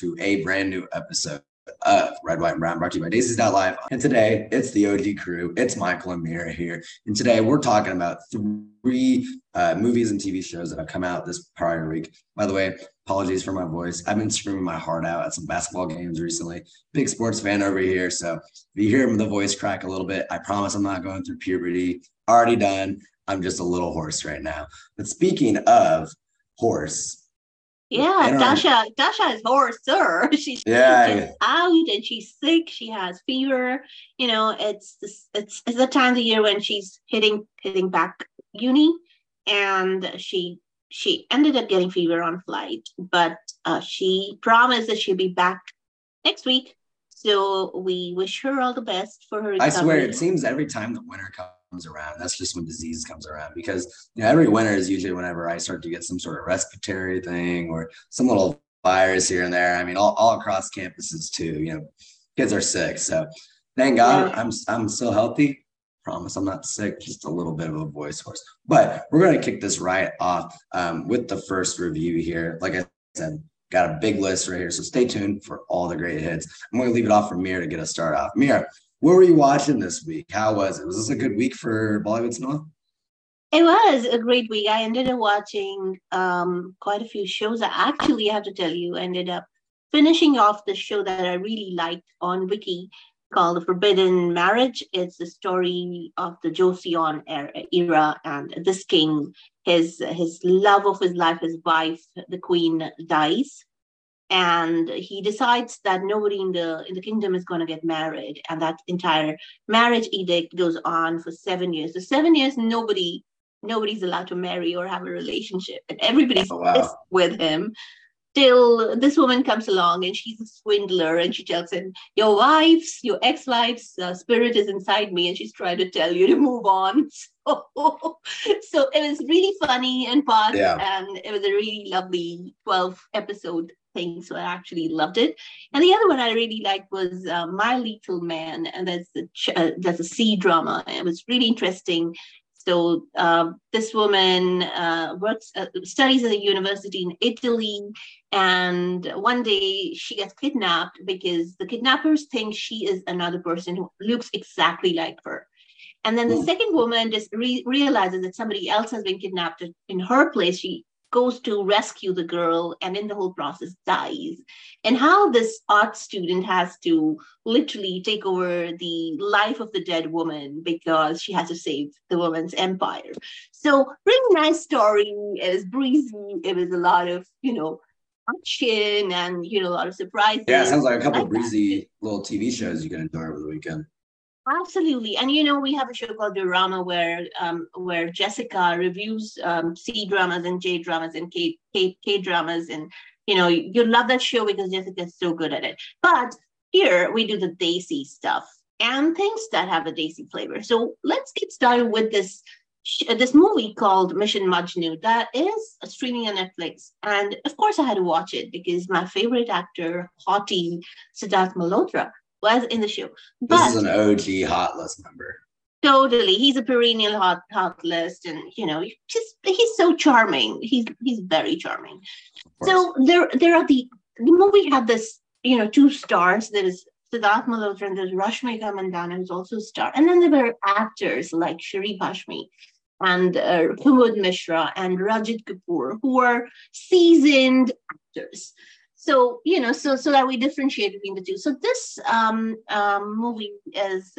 to a brand new episode of Red, White, and Brown, brought to you by daisies.live. And today, it's the OG crew. It's Michael and Mira here. And today, we're talking about three movies and TV shows that have come out this prior week. By the way, apologies for my voice. I've been screaming my heart out at some basketball games recently. Big sports fan over here. So if you hear the voice crack a little bit, I promise I'm not going through puberty. Already done. I'm just a little hoarse right now. But speaking of hoarse, yeah, Dasha is hoarse, sir. She's just out and she's sick. She has fever. You know, it's the time of the year when she's hitting back uni, and she ended up getting fever on flight. But she promised that she'll be back next week. So we wish her all the best for her recovery. I swear, it seems every time the winter comes around, that's just when disease comes around, because you know, every winter is usually whenever I start to get some sort of respiratory thing or some little virus here and there. I mean, all across campuses too, you know, kids are sick. So thank God I'm still healthy. Promise I'm not sick, just a little bit of a voice horse. But we're going to kick this right off with the first review here. Like I said, got a big list right here. So stay tuned for all the great hits. I'm going to leave it off for Mira to get us started off. Mira, what were you watching this week? How was it? Was this a good week for Bollywood cinema? It was a great week. I ended up watching quite a few shows. I actually have to tell you, ended up finishing off the show that I really liked on Viki called The Forbidden Marriage. It's the story of the Joseon era and this king, his love of his life, his wife, the queen, dies. And he decides that nobody in the kingdom is going to get married. And that entire marriage edict goes on for 7 years. So 7 years, nobody's allowed to marry or have a relationship. And everybody's pissed with him till this woman comes along and she's a swindler. And she tells him, your ex-wife's spirit is inside me. And she's trying to tell you to move on. So it was really funny and fun. Yeah. And it was a really lovely 12-episode thing, so I actually loved it. And the other one I really liked was My Little Man, and that's a C drama. It was really interesting. So this woman studies at a university in Italy, and one day she gets kidnapped because the kidnappers think she is another person who looks exactly like her. And then the second woman just realizes that somebody else has been kidnapped in her place. She goes to rescue the girl and in the whole process dies. And how this art student has to literally take over the life of the dead woman because she has to save the woman's empire. So really nice story. It was breezy. It was a lot of, you know, action and, you know, a lot of surprises. Yeah, it sounds like a couple of breezy little TV shows you can enjoy over the weekend. Absolutely. And, you know, we have a show called Dorama where Jessica reviews C dramas and J dramas and K dramas. And, you know, you love that show because Jessica's so good at it. But here we do the daisy stuff and things that have a daisy flavor. So let's get started with this movie called Mission Majnu that is streaming on Netflix. And of course I had to watch it because my favorite actor, hottie Siddharth Malhotra, was in the show. But this is an OG hot list member. Totally. He's a perennial hot list. And, you know, he's so charming. He's very charming. So there are the movie had this, you know, two stars. There is Siddharth Malhotra and there's Rashmika Mandanna, who's also a star. And then there were actors like Sharib Hashmi and Kumud Mishra and Rajit Kapoor, who are seasoned actors. So, you know, so that we differentiate between the two. So this movie is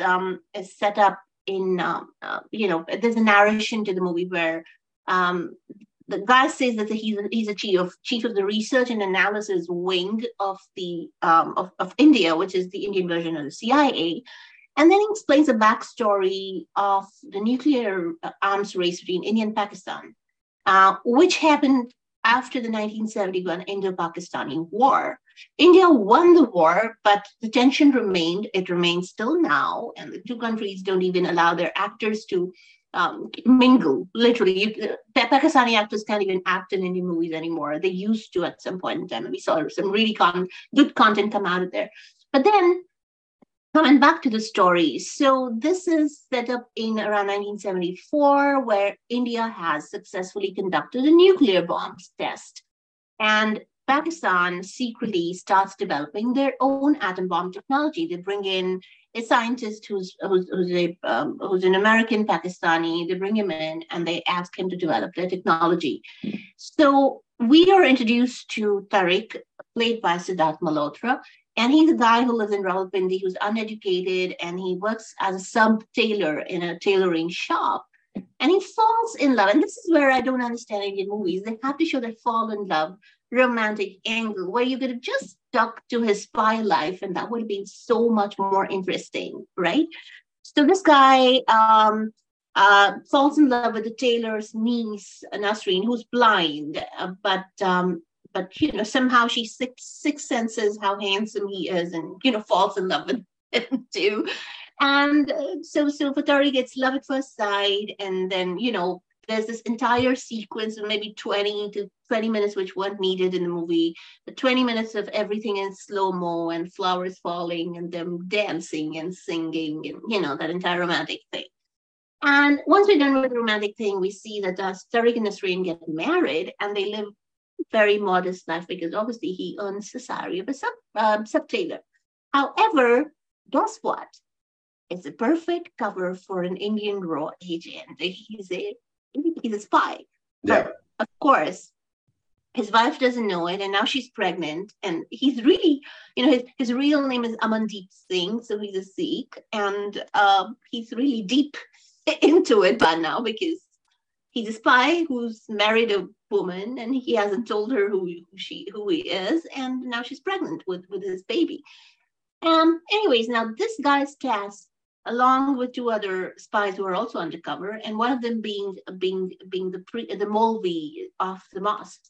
set up in, you know, there's a narration to the movie where the guy says that he's a chief of the research and analysis wing of the of India, which is the Indian version of the CIA. And then he explains the backstory of the nuclear arms race between India and Pakistan, which happened after the 1971 Indo-Pakistani war. India won the war, but the tension remained. It remains till now, and the two countries don't even allow their actors to mingle. Literally, Pakistani actors can't even act in Indian movies anymore. They used to at some point in time, and we saw some really good content come out of there. But then, coming back to the story, so this is set up in around 1974, where India has successfully conducted a nuclear bombs test. And Pakistan secretly starts developing their own atom bomb technology. They bring in a scientist who's an American Pakistani. They bring him in and they ask him to develop their technology. So we are introduced to Tariq, played by Siddharth Malhotra, and he's a guy who lives in Rawalpindi, who's uneducated, and he works as a sub-tailor in a tailoring shop. And he falls in love. And this is where I don't understand Indian movies. They have to show that fall in love romantic angle, where you could have just stuck to his spy life, and that would have been so much more interesting, right? So this guy falls in love with the tailor's niece, Nasreen, who's blind, but you know, somehow she sixth senses how handsome he is, and you know, falls in love with him too. And so Fatari gets love at first sight, and then, you know, there's this entire sequence of maybe 20 minutes, which weren't needed in the movie, but 20 minutes of everything in slow-mo and flowers falling and them dancing and singing and, you know, that entire romantic thing. And once we're done with the romantic thing, we see that Tariq and Nasreen get married, and they live very modest life because obviously he earns the salary of a sub-tailor. However, guess what? It's a perfect cover for an Indian raw agent. He's a spy. Yeah. But of course, his wife doesn't know it, and now she's pregnant. And he's really, you know, his real name is Amandeep Singh, so he's a Sikh, and he's really deep into it by now because he's a spy who's married a woman, and he hasn't told her who he is, and now she's pregnant with his baby. Anyways, now this guy's cast, along with two other spies who are also undercover, and one of them being the Molvi of the mosque.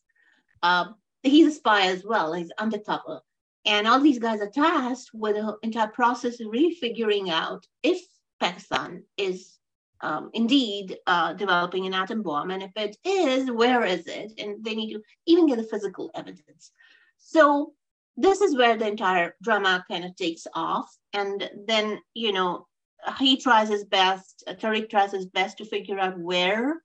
He's a spy as well. He's undercover, and all these guys are tasked with the entire process of really figuring out if Pakistan is indeed developing an atom bomb, and if it is, where is it? And they need to even get the physical evidence. So this is where the entire drama kind of takes off, and then, you know, Tariq tries his best to figure out where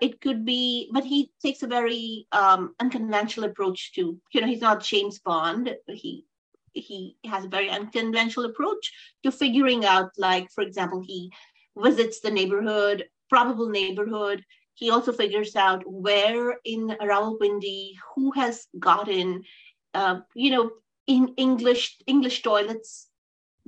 it could be, but he takes a very unconventional approach to, you know, he's not James Bond. He has a very unconventional approach to figuring out, like, for example, he visits the neighborhood, probable neighborhood. He also figures out where in Rawalpindi, who has gotten, you know, in English toilets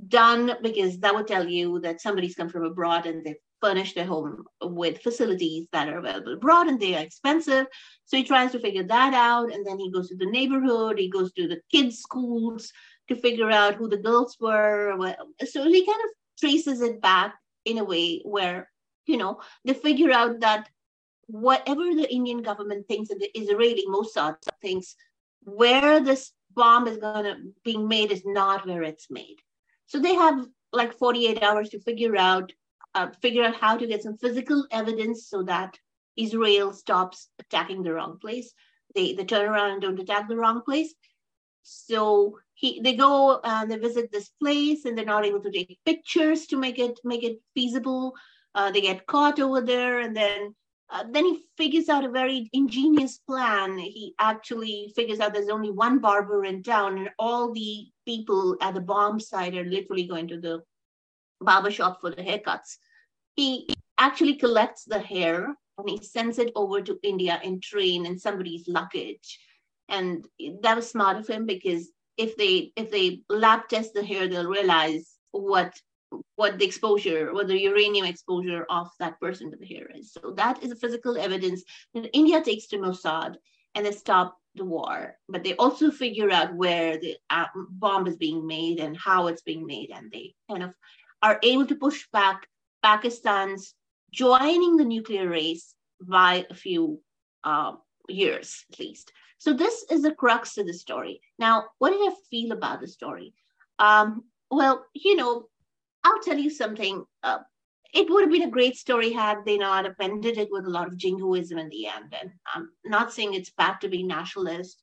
done, because that would tell you that somebody's come from abroad and they've furnished their home with facilities that are available abroad, and they are expensive. So he tries to figure that out, and then he goes to the neighborhood, he goes to the kids' schools to figure out who the girls were. So he kind of traces it back in a way where, you know, they figure out that whatever the Indian government thinks and the Israeli Mossad thinks, where this bomb is going to be made is not where it's made. So they have like 48 hours to figure out how to get some physical evidence so that Israel stops attacking the wrong place. They turn around and don't attack the wrong place. So they go and they visit this place, and they're not able to take pictures to make it feasible. They get caught over there, and then he figures out a very ingenious plan. He actually figures out there's only one barber in town, and all the people at the bomb site are literally going to the barber shop for the haircuts. He actually collects the hair and he sends it over to India in train in somebody's luggage. And that was smart of him, because if they lab test the hair, they'll realize what the uranium exposure of that person to the hair is. So that is a physical evidence that India takes to Mossad, and they stop the war. But they also figure out where the bomb is being made and how it's being made, and they kind of are able to push back Pakistan's joining the nuclear race by a few years at least. So this is the crux of the story. Now, what did I feel about the story? Well, you know, I'll tell you something. It would have been a great story had they not appended it with a lot of jingoism in the end. And I'm not saying it's bad to be nationalist.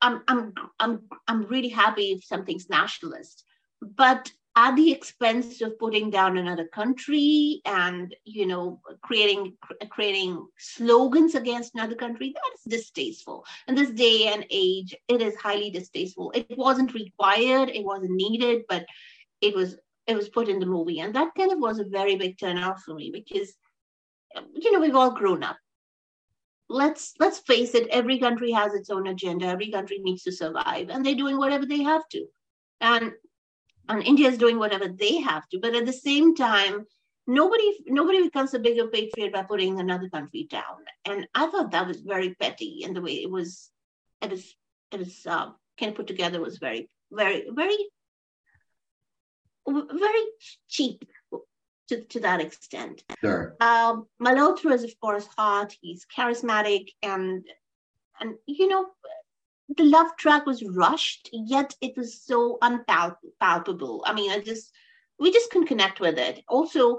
I'm really happy if something's nationalist, but at the expense of putting down another country and, you know, creating slogans against another country, that is distasteful. In this day and age, it is highly distasteful. It wasn't required, it wasn't needed, but it was put in the movie. And that kind of was a very big turnoff for me because, you know, we've all grown up. Let's face it, every country has its own agenda. Every country needs to survive, and they're doing whatever they have to. And India is doing whatever they have to. But at the same time, nobody becomes a bigger patriot by putting another country down. And I thought that was very petty, and the way it was kind of put together was very, very cheap. To that extent. Sure. Malhotra is, of course, hot. He's charismatic. And you know, the love track was rushed, yet it was so unpalpable. I mean, we just couldn't connect with it. Also,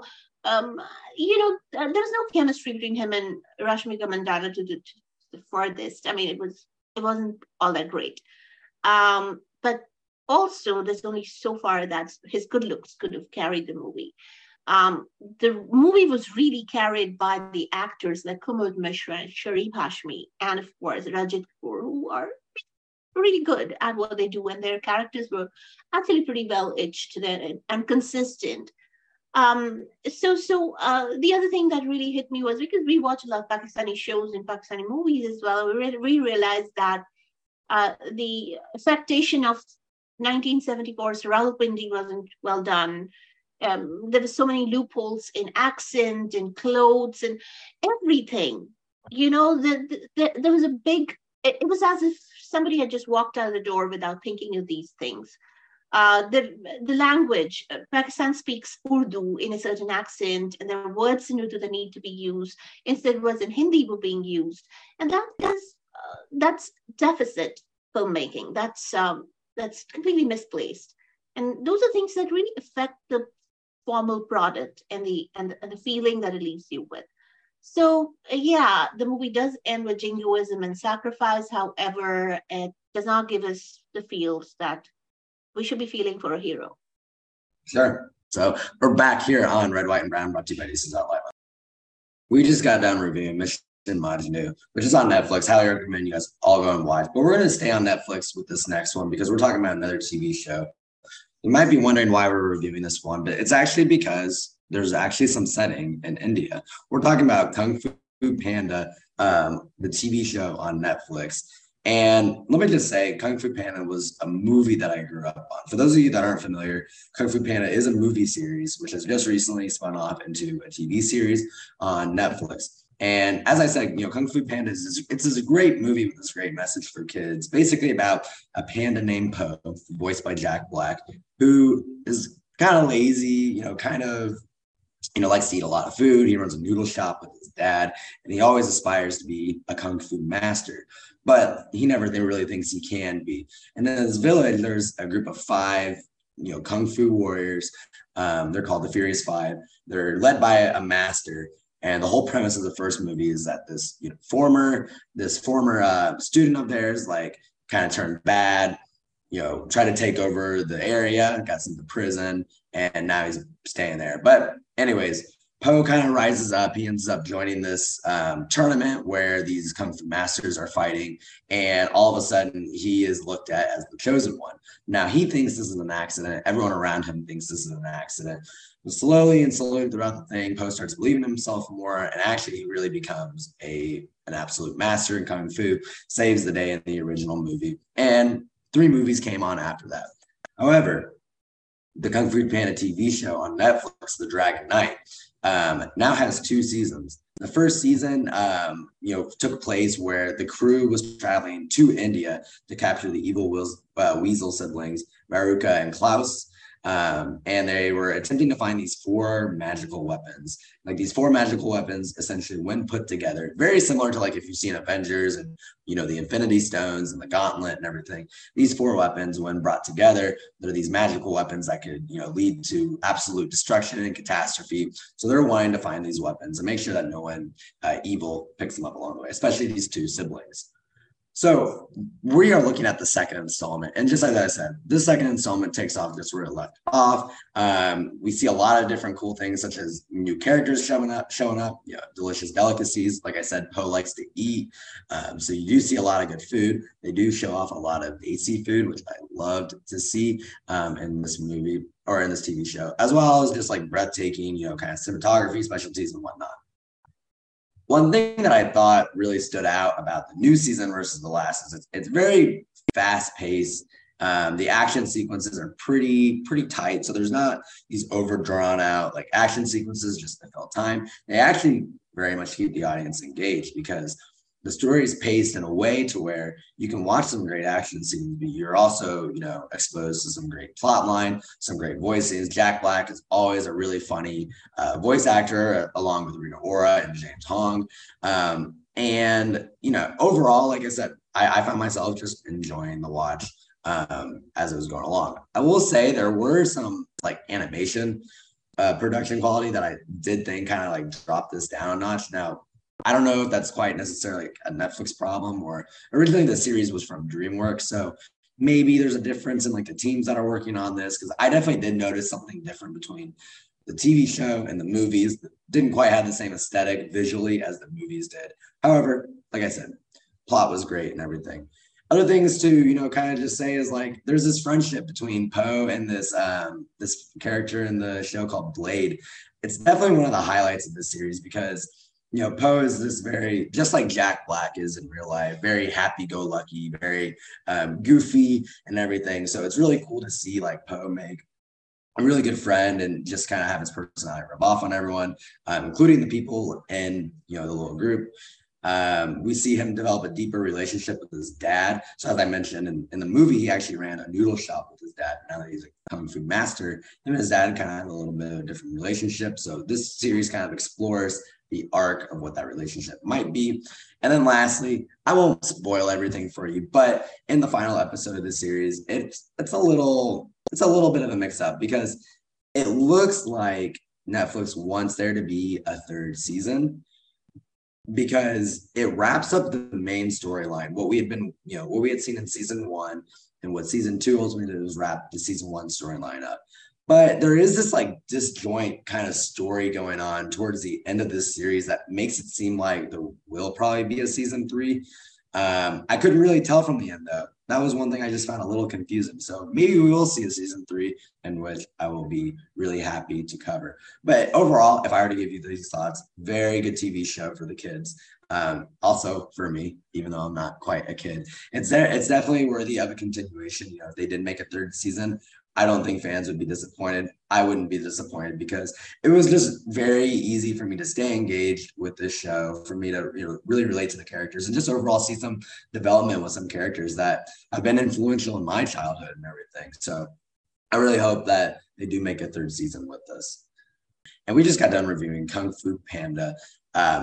you know, there's no chemistry between him and Rashmika Mandanna to the furthest. I mean, it wasn't all that great. But also, there's only so far that his good looks could have carried the movie. The movie was really carried by the actors like Kumud Mishra and Sharib Hashmi, and of course Rajit Kapoor, who are really good at what they do, and their characters were actually pretty well etched and consistent. The other thing that really hit me was, because we watch a lot of Pakistani shows and Pakistani movies as well, we realized that the affectation of 1974's Rawalpindi wasn't well done. There were so many loopholes in accent and clothes and everything. You know, there was a big, it was as if somebody had just walked out of the door without thinking of these things. The language, Pakistan speaks Urdu in a certain accent, and there are words in Urdu that need to be used. Instead, words in Hindi were being used. And that's deficit filmmaking. That's completely misplaced. And those are things that really affect the formal product and the feeling that it leaves you with. So yeah, the movie does end with jingoism and sacrifice. However, it does not give us the feels that we should be feeling for a hero. Sure. So we're back here on Red, White, and Brown, brought to you by DreamWorks. We just got done reviewing Mission Majnu, which is on Netflix. Highly recommend you guys all go and watch. But we're going to stay on Netflix with this next one because we're talking about another TV show. You might be wondering why we're reviewing this one, but it's actually because there's actually some setting in India. We're talking about Kung Fu Panda, the TV show on Netflix. And let me just say, Kung Fu Panda was a movie that I grew up on. For those of you that aren't familiar, Kung Fu Panda is a movie series, which has just recently spun off into a TV series on Netflix. And as I said, you know, Kung Fu Panda is a great movie with this great message for kids, basically about a panda named Po, voiced by Jack Black, who is kind of lazy, you know, likes to eat a lot of food. He runs a noodle shop with his dad, and he always aspires to be a Kung Fu master, but he never really thinks he can be. And in this village, there's a group of 5, you know, Kung Fu warriors. They're called the Furious Five. They're led by a master. And the whole premise of the first movie is that this, you know, former student of theirs, like, kind of turned bad, you know, tried to take over the area, got sent to prison, and now he's staying there. But anyways, Po kind of rises up. He ends up joining this tournament where these Kung Fu masters are fighting. And all of a sudden, he is looked at as the chosen one. Now, he thinks this is an accident. Everyone around him thinks this is an accident. But slowly and slowly throughout the thing, Po starts believing himself more. And actually, he really becomes an absolute master in Kung Fu, saves the day in the original movie. And 3 movies came on after that. However, the Kung Fu Panda TV show on Netflix, The Dragon Knight, now has 2 seasons. The first season, took place where the crew was traveling to India to capture the evil weasel siblings, Maruka and Klaus. And they were attempting to find these 4 magical weapons. Like, these 4 magical weapons, essentially, when put together, very similar to, like, if you've seen Avengers and, you know, the Infinity Stones and the Gauntlet and everything, these 4 weapons, when brought together, they're these magical weapons that could, you know, lead to absolute destruction and catastrophe. So they're wanting to find these weapons and make sure that no one evil picks them up along the way, especially these 2 siblings. So we are looking at the second installment. And just like I said, this second installment takes off just where it left off. We see a lot of different cool things, such as new characters showing up, you know, delicious delicacies. Like I said, Poe likes to eat. So you do see a lot of good food. They do show off a lot of Desi food, which I loved to see in this movie or in this TV show, as well as just like breathtaking, you know, kind of cinematography, specialties and whatnot. One thing that I thought really stood out about the new season versus the last is it's very fast paced. The action sequences are pretty tight. So there's not these over drawn out like action sequences just to fill time. They actually very much keep the audience engaged because the story is paced in a way to where you can watch some great action scenes, but you're also, you know, exposed to some great plot line, some great voices. Jack Black is always a really funny voice actor, along with Rita Ora and James Hong. And, you know, overall, like I said, I found myself just enjoying the watch as it was going along. I will say there were some like animation production quality that I did think kind of like dropped this down a notch. Now, I don't know if that's quite necessarily a Netflix problem, or originally the series was from DreamWorks. So maybe there's a difference in like the teams that are working on this, because I definitely did notice something different between the TV show and the movies. Didn't quite have the same aesthetic visually as the movies did. However, like I said, plot was great and everything. Other things to, you know, kind of just say is like, there's this friendship between Poe and this this character in the show called Blade. It's definitely one of the highlights of this series because, you know, Poe is this very, just like Jack Black is in real life, very happy-go-lucky, very goofy and everything. So it's really cool to see like Poe make a really good friend and just kind of have his personality rub off on everyone, including the people in, you know, the little group. We see him develop a deeper relationship with his dad. So as I mentioned in the movie, he actually ran a noodle shop with his dad. Now that he's a kung fu master, him and his dad kind of have a little bit of a different relationship. So this series kind of explores the arc of what that relationship might be. And then lastly, I won't spoil everything for you, but in the final episode of the series, it's a little bit of a mix up because it looks like Netflix wants there to be a third season because it wraps up the main storyline. What we had seen in season one and what season two ultimately did was wrap the season one storyline up. But there is this like disjoint kind of story going on towards the end of this series that makes it seem like there will probably be a season three. I couldn't really tell from the end though. That was one thing I just found a little confusing. So maybe we will see a season three, in which I will be really happy to cover. But overall, if I were to give you these thoughts, very good TV show for the kids. Also for me, even though I'm not quite a kid, it's definitely worthy of a continuation. You know, if they did make a third season, I don't think fans would be disappointed. I wouldn't be disappointed because it was just very easy for me to stay engaged with this show, for me to, you know, really relate to the characters and just overall see some development with some characters that have been influential in my childhood and everything. So I really hope that they do make a third season with this. And we just got done reviewing Kung Fu Panda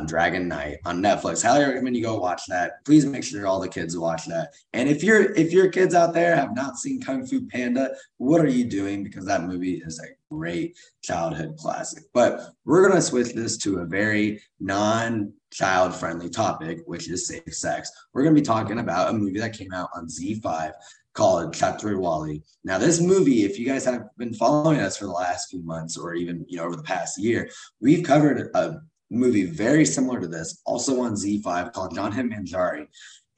Dragon Knight on Netflix. Highly recommend you go watch that. Please make sure all the kids watch that. And if your kids out there have not seen Kung Fu Panda, what are you doing? Because that movie is a great childhood classic. But we're gonna switch this to a very non-child-friendly topic, which is safe sex. We're gonna be talking about a movie that came out on Z5 called Chaturwali. Now, this movie, if you guys have been following us for the last few months or even, you know, over the past year, we've covered a movie very similar to this, also on Z5, called Janhit Mein Jaari.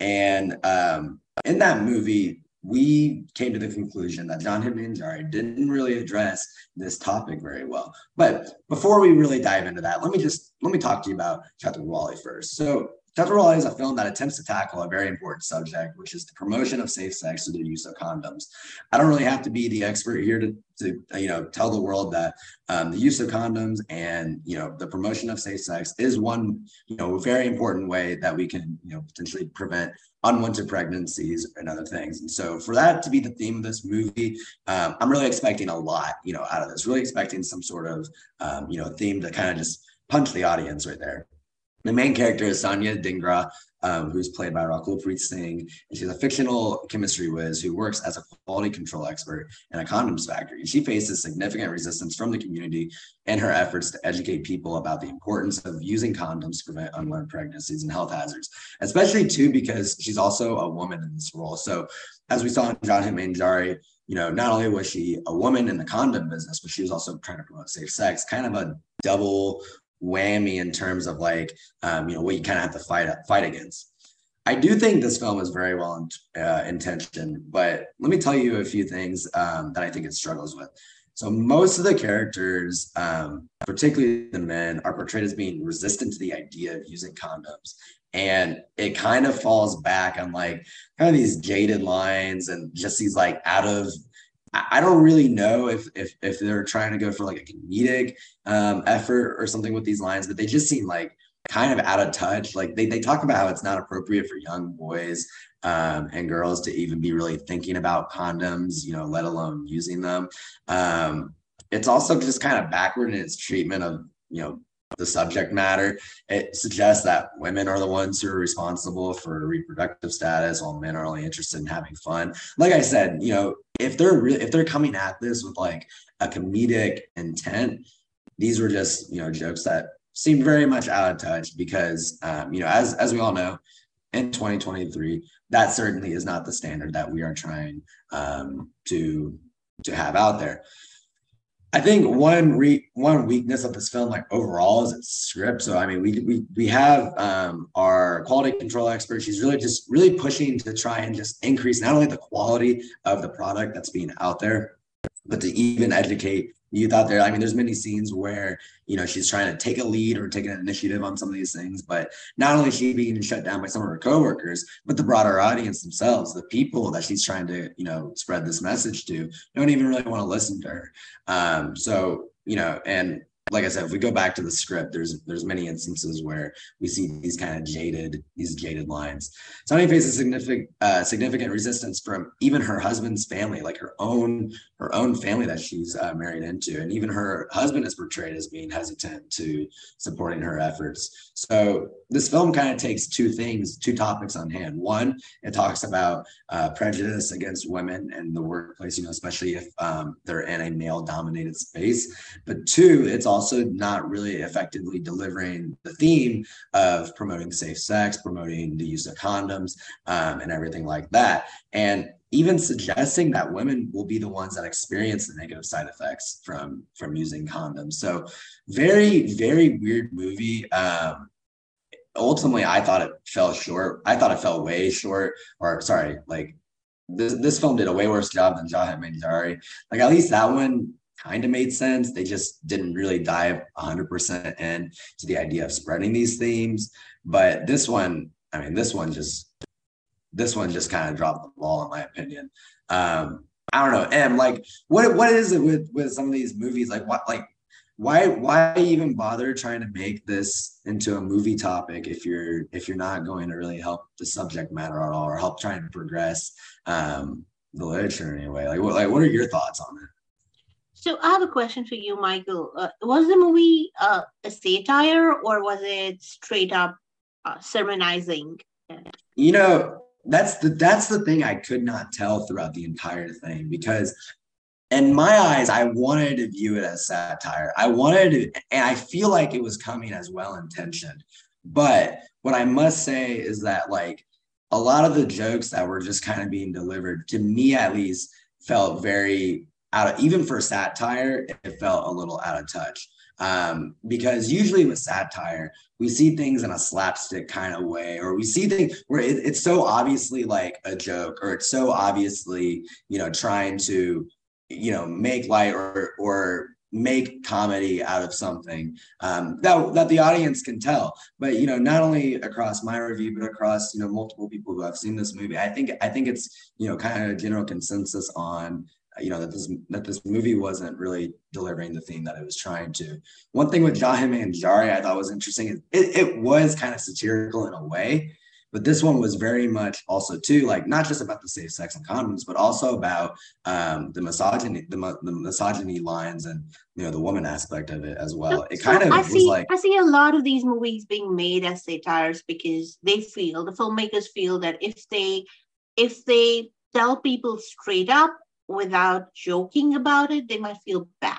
And in that movie, we came to the conclusion that Janhit Mein Jaari didn't really address this topic very well. But before we really dive into that, let me talk to you about Chaturwali first. So Chaturwali is a film that attempts to tackle a very important subject, which is the promotion of safe sex through the use of condoms. I don't really have to be the expert here to you know, tell the world that the use of condoms and, you know, the promotion of safe sex is one, you know, very important way that we can, you know, potentially prevent unwanted pregnancies and other things. And so for that to be the theme of this movie, I'm really expecting a lot, you know, out of this, really expecting some sort of, you know, theme to kind of just punch the audience right there. The main character is Sanya Dhingra, who's played by Rakul Preet Singh, and she's a fictional chemistry whiz who works as a quality control expert in a condoms factory. She faces significant resistance from the community in her efforts to educate people about the importance of using condoms to prevent unwanted pregnancies and health hazards, especially too because she's also a woman in this role. So as we saw in Janhit Mein Jaari, you know, not only was she a woman in the condom business, but she was also trying to promote safe sex, kind of a double whammy in terms of like, you know, what you kind of have to fight against. I do think this film is very well intentioned, but let me tell you a few things that I think it struggles with. So most of the characters, particularly the men, are portrayed as being resistant to the idea of using condoms. And it kind of falls back on like kind of these jaded lines and just these like out of, I don't really know if they're trying to go for like a comedic effort or something with these lines, but they just seem like kind of out of touch. Like they talk about how it's not appropriate for young boys and girls to even be really thinking about condoms, you know, let alone using them. It's also just kind of backward in its treatment of, you know, the subject matter. It suggests that women are the ones who are responsible for reproductive status while men are only interested in having fun. Like I said, you know, if they're coming at this with like a comedic intent, these were just, you know, jokes that seemed very much out of touch because, you know, as we all know, in 2023, that certainly is not the standard that we are trying to have out there. I think one weakness of this film, like overall, is its script. So I mean, we have our quality control expert. She's really pushing to try and just increase not only the quality of the product that's being out there, but to even educate youth out there. I mean, there's many scenes where, you know, she's trying to take a lead or take an initiative on some of these things, but not only is she being shut down by some of her coworkers, but the broader audience themselves, the people that she's trying to, you know, spread this message to, don't even really want to listen to her. So, you know, and like I said, if we go back to the script, there's many instances where we see these kind of jaded lines. Sonia faces significant resistance from even her husband's family, like her own family that she's married into, and even her husband is portrayed as being hesitant to supporting her efforts. So this film kind of takes two topics on hand. One, it talks about prejudice against women in the workplace, you know, especially if they're in a male-dominated space. But two, it's also not really effectively delivering the theme of promoting safe sex, promoting the use of condoms, and everything like that. And even suggesting that women will be the ones that experience the negative side effects from using condoms. So very, very weird movie. Ultimately, I thought it fell short. I thought it fell way short, or sorry, like this film did a way worse job than Janhit Mein Jaari. Like at least that one kind of made sense. They just didn't really dive 100% into the idea of spreading these themes. But this one just kind of dropped the ball, in my opinion. I don't know, Em, like what is it with some of these movies? Like what, like why even bother trying to make this into a movie topic if you're not going to really help the subject matter at all or help trying to progress the literature in any way? Like what are your thoughts on it? So I have a question for you, Michael. Was the movie a satire or was it straight up sermonizing? You know, that's the thing I could not tell throughout the entire thing, because in my eyes, I wanted to view it as satire. And I feel like it was coming as well-intentioned. But what I must say is that like a lot of the jokes that were just kind of being delivered, to me at least, felt very out of, even for satire, it felt a little out of touch. Because usually with satire, we see things in a slapstick kind of way, or we see things where it's so obviously like a joke, or it's so obviously, you know, trying to, you know, make light or make comedy out of something that the audience can tell. But, you know, not only across my review, but across, you know, multiple people who have seen this movie, I think it's, you know, kind of a general consensus on, you know, that this movie wasn't really delivering the theme that it was trying to. One thing with Janhit Mein Jaari I thought was interesting is it was kind of satirical in a way, But this one was very much also too, like, not just about the safe sex and condoms, but also about the misogyny lines and, you know, the woman aspect of it as well. I see a lot of these movies being made as satires because the filmmakers feel that if they tell people straight up without joking about it, they might feel bad.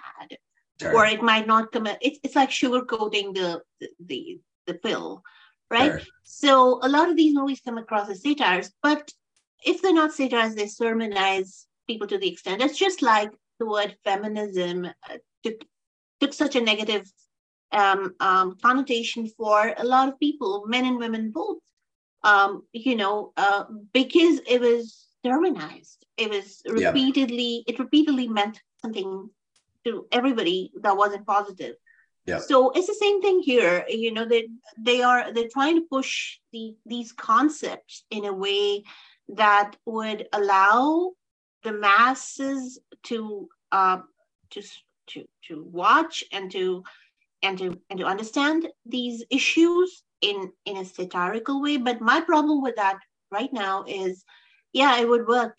Sure. Or it might not come. It's like sugarcoating the pill, right? Sure. So a lot of these movies come across as satires, but if they're not satires, they sermonize people to the extent. It's just like the word feminism took such a negative connotation for a lot of people, men and women both, because it was sermonized. It was repeatedly meant something to everybody that wasn't positive. Yeah. So it's the same thing here. You know, they're trying to push these concepts in a way that would allow the masses to watch and to understand these issues in a satirical way. But my problem with that right now is, it would work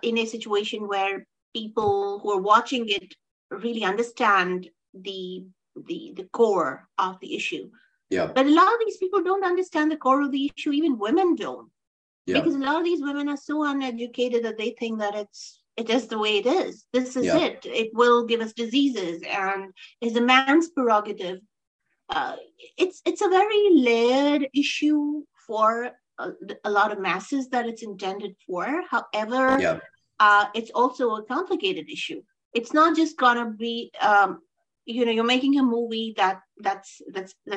in a situation where people who are watching it really understand the core of the issue. Yeah. But a lot of these people don't understand the core of the issue. Even women don't. Yeah. Because a lot of these women are so uneducated that they think that it is the way it is. This is it. It will give us diseases and is a man's prerogative. It's a very layered issue for a lot of masses that it's intended for. However, it's also a complicated issue. It's not just gonna be, you're making a movie that's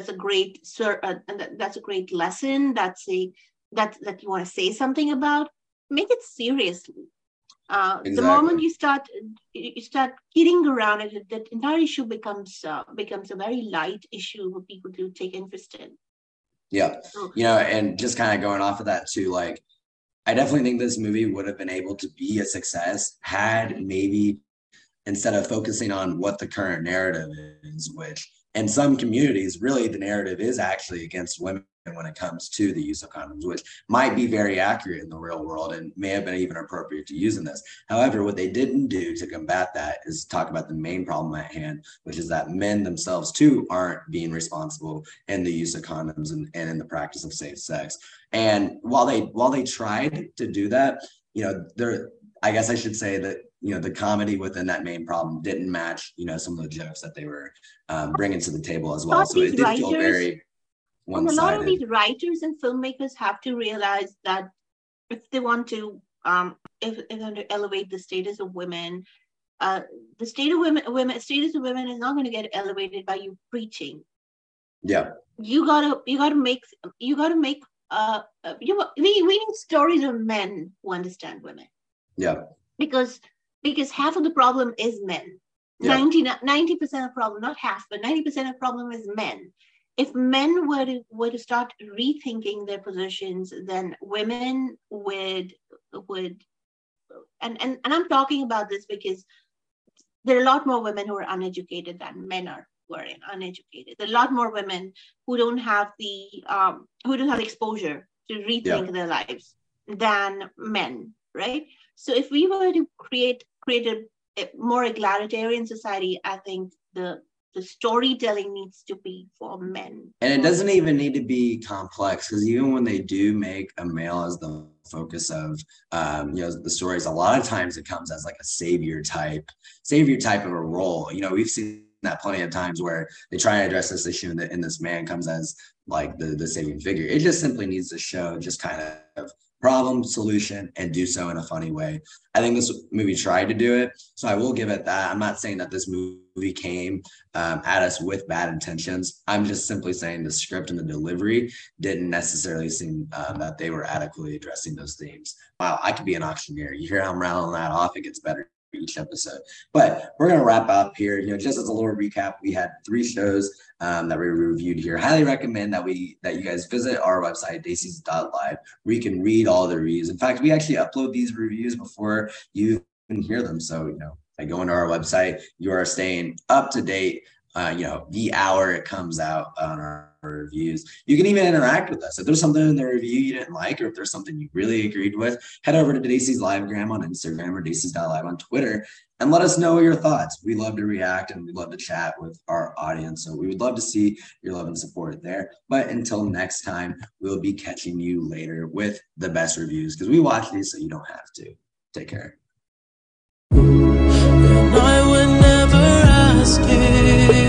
a great lesson. That you want to say something about. Make it seriously. Exactly. The moment you start kidding around it, the entire issue becomes a very light issue for people to take interest in. Yeah, and just kind of going off of that too, like, I definitely think this movie would have been able to be a success had maybe, instead of focusing on what the current narrative is, which in some communities, really the narrative is actually against women when it comes to the use of condoms, which might be very accurate in the real world and may have been even appropriate to use in this. However, what they didn't do to combat that is talk about the main problem at hand, which is that men themselves too aren't being responsible in the use of condoms and in the practice of safe sex. And while they tried to do that, I guess I should say that, the comedy within that main problem didn't match, some of the jokes that they were bringing to the table as well. So it did feel very one-sided. A lot of these writers and filmmakers have to realize that if they want to, if they're going to elevate the status of women, the status of women is not going to get elevated by you preaching. Yeah. You gotta make. We need stories of men who understand women. Yeah. Because half of the problem is men. 90% of the problem, not half, but 90% of the problem is men. If men were to start rethinking their positions, then women would, and I'm talking about this because there are a lot more women who are uneducated than men are. Were uneducated. There are a lot more women who don't have the exposure to rethink their lives than men, right? So if we were to create a more egalitarian society, I think the storytelling needs to be for men. And it doesn't even need to be complex, because even when they do make a male as the focus of the stories, a lot of times it comes as like a savior type of a role. We've seen that plenty of times where they try and address this issue and this man comes as like the saving figure. It just simply needs to show just kind of problem, solution, and do so in a funny way. I think this movie tried to do it, so I will give it that. I'm not saying that this movie came at us with bad intentions. I'm just simply saying the script and the delivery didn't necessarily seem that they were adequately addressing those themes. Wow, I could be an auctioneer. You hear how I'm rattling that off, it gets better each episode. But we're going to wrap up here. Just as a little recap, we had 3 shows that we reviewed here. Highly recommend that you guys visit our website, daisies.live, where you can read all the reviews. In fact, we actually upload these reviews before you can hear them. So, by going to our website, you are staying up to date, the hour it comes out on our reviews. You can even interact with us. If there's something in the review you didn't like, or if there's something you really agreed with, head over to Daisy's Livegram on Instagram or daisies.live on Twitter and let us know your thoughts. We love to react and we love to chat with our audience. So we would love to see your love and support there. But until next time, we'll be catching you later with the best reviews, because we watch these so you don't have to. Take care. I would never ask it.